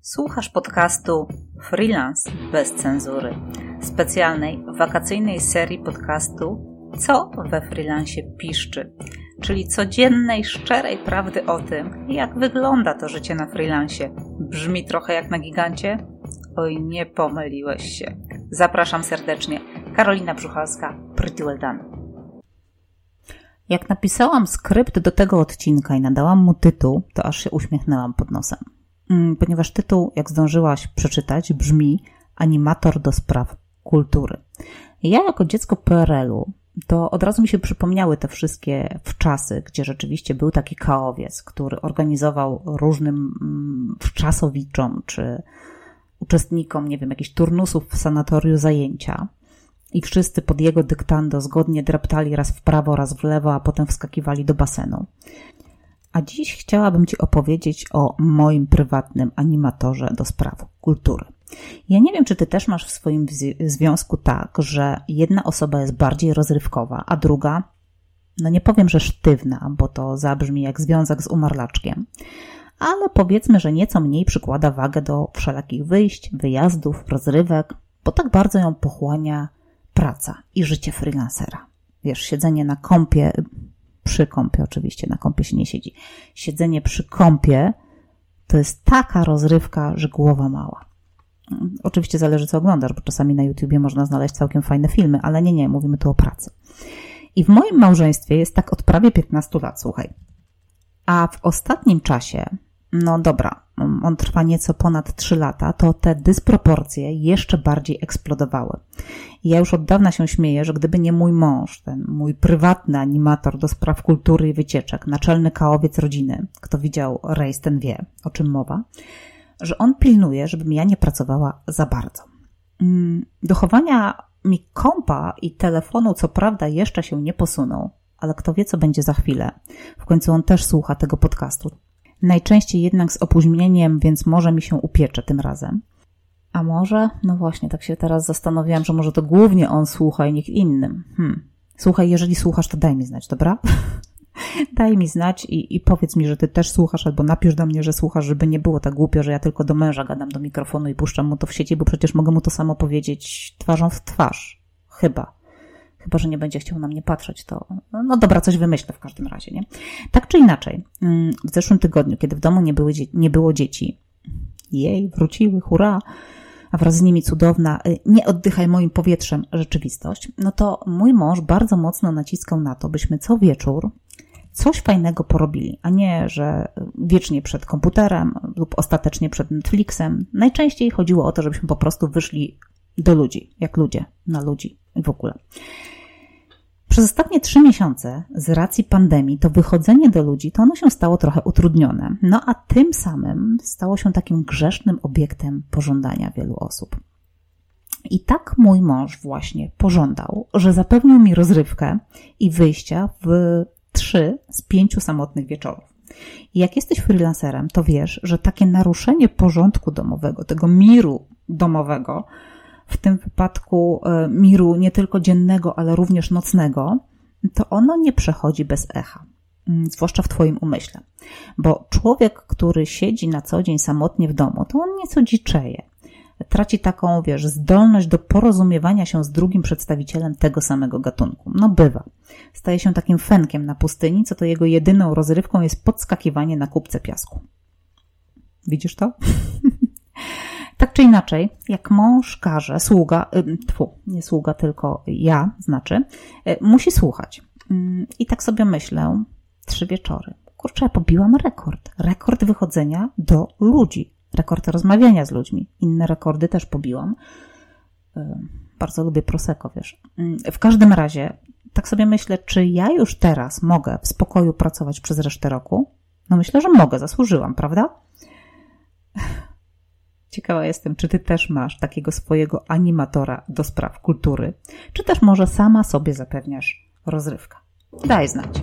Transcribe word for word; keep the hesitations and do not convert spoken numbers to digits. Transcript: Słuchasz podcastu Freelance bez cenzury, specjalnej wakacyjnej serii podcastu Co we freelancie piszczy, czyli codziennej, szczerej prawdy o tym, jak wygląda to życie na freelancie. Brzmi trochę jak na gigancie? Oj, nie pomyliłeś się. Zapraszam serdecznie. Karolina Brzuchowska, Prydueldan. Jak napisałam skrypt do tego odcinka i nadałam mu tytuł, to aż się uśmiechnęłam pod nosem. Ponieważ tytuł, jak zdążyłaś przeczytać, brzmi Animator do spraw kultury. Ja jako dziecko P R L u, to od razu mi się przypomniały te wszystkie wczasy, gdzie rzeczywiście był taki kaowiec, który organizował różnym wczasowiczom czy uczestnikom, nie wiem, jakichś turnusów w sanatorium zajęcia i wszyscy pod jego dyktando zgodnie dreptali raz w prawo, raz w lewo, a potem wskakiwali do basenu. A dziś chciałabym Ci opowiedzieć o moim prywatnym animatorze do spraw kultury. Ja nie wiem, czy Ty też masz w swoim związku tak, że jedna osoba jest bardziej rozrywkowa, a druga, no nie powiem, że sztywna, bo to zabrzmi jak związek z umarlaczkiem, ale powiedzmy, że nieco mniej przykłada wagę do wszelakich wyjść, wyjazdów, rozrywek, bo tak bardzo ją pochłania praca i życie freelancera. Wiesz, siedzenie na kompie... Przy kąpie oczywiście, na kąpie się nie siedzi. Siedzenie przy kąpie to jest taka rozrywka, że głowa mała. Oczywiście zależy, co oglądasz, bo czasami na YouTubie można znaleźć całkiem fajne filmy, ale nie, nie, mówimy tu o pracy. I w moim małżeństwie jest tak od prawie piętnastu lat, słuchaj. A w ostatnim czasie, no dobra, on trwa nieco ponad trzy lata, to te dysproporcje jeszcze bardziej eksplodowały. I ja już od dawna się śmieję, że gdyby nie mój mąż, ten mój prywatny animator do spraw kultury i wycieczek, naczelny kaowiec rodziny, kto widział Rejs, ten wie, o czym mowa, że on pilnuje, żebym ja nie pracowała za bardzo. Do chowania mi kompa i telefonu co prawda jeszcze się nie posunął, ale kto wie, co będzie za chwilę. W końcu on też słucha tego podcastu. Najczęściej jednak z opóźnieniem, więc może mi się upiecze tym razem. A może? No właśnie, tak się teraz zastanawiałam, że może to głównie on słucha i nikt innym. Hmm. Słuchaj, jeżeli słuchasz, to daj mi znać, dobra? Daj mi znać i, i powiedz mi, że ty też słuchasz, albo napisz do mnie, że słuchasz, żeby nie było tak głupio, że ja tylko do męża gadam do mikrofonu i puszczam mu to w sieci, bo przecież mogę mu to samo powiedzieć twarzą w twarz. Chyba. Chyba, że nie będzie chciał na mnie patrzeć, to no, no dobra, coś wymyślę w każdym razie, nie? Tak czy inaczej, w zeszłym tygodniu, kiedy w domu nie, były, nie było dzieci, jej, wróciły, hurra, a wraz z nimi cudowna, nie oddychaj moim powietrzem rzeczywistość, no to mój mąż bardzo mocno naciskał na to, byśmy co wieczór coś fajnego porobili, a nie, że wiecznie przed komputerem lub ostatecznie przed Netflixem. Najczęściej chodziło o to, żebyśmy po prostu wyszli do ludzi, jak ludzie, na ludzi i w ogóle. Przez ostatnie trzy miesiące z racji pandemii to wychodzenie do ludzi, to ono się stało trochę utrudnione. No a tym samym stało się takim grzesznym obiektem pożądania wielu osób. I tak mój mąż właśnie pożądał, że zapewnił mi rozrywkę i wyjścia w trzy z pięciu samotnych wieczorów. I jak jesteś freelancerem, to wiesz, że takie naruszenie porządku domowego, tego miru domowego, w tym wypadku miru nie tylko dziennego, ale również nocnego, to ono nie przechodzi bez echa, zwłaszcza w Twoim umyśle. Bo człowiek, który siedzi na co dzień samotnie w domu, to on nieco dziczeje. Traci taką, wiesz, zdolność do porozumiewania się z drugim przedstawicielem tego samego gatunku. No bywa. Staje się takim fenkiem na pustyni, co to jego jedyną rozrywką jest podskakiwanie na kupce piasku. Widzisz to? Tak czy inaczej, jak mąż każe, sługa, tfu, nie sługa, tylko ja, znaczy, musi słuchać. I tak sobie myślę, trzy wieczory. Kurczę, ja pobiłam rekord. Rekord wychodzenia do ludzi. Rekord rozmawiania z ludźmi. Inne rekordy też pobiłam. Bardzo lubię prosecco, wiesz. W każdym razie, tak sobie myślę, czy ja już teraz mogę w spokoju pracować przez resztę roku? No myślę, że mogę, zasłużyłam, prawda? Ciekawa jestem, czy ty też masz takiego swojego animatora do spraw kultury, czy też może sama sobie zapewniasz rozrywkę. Daj znać.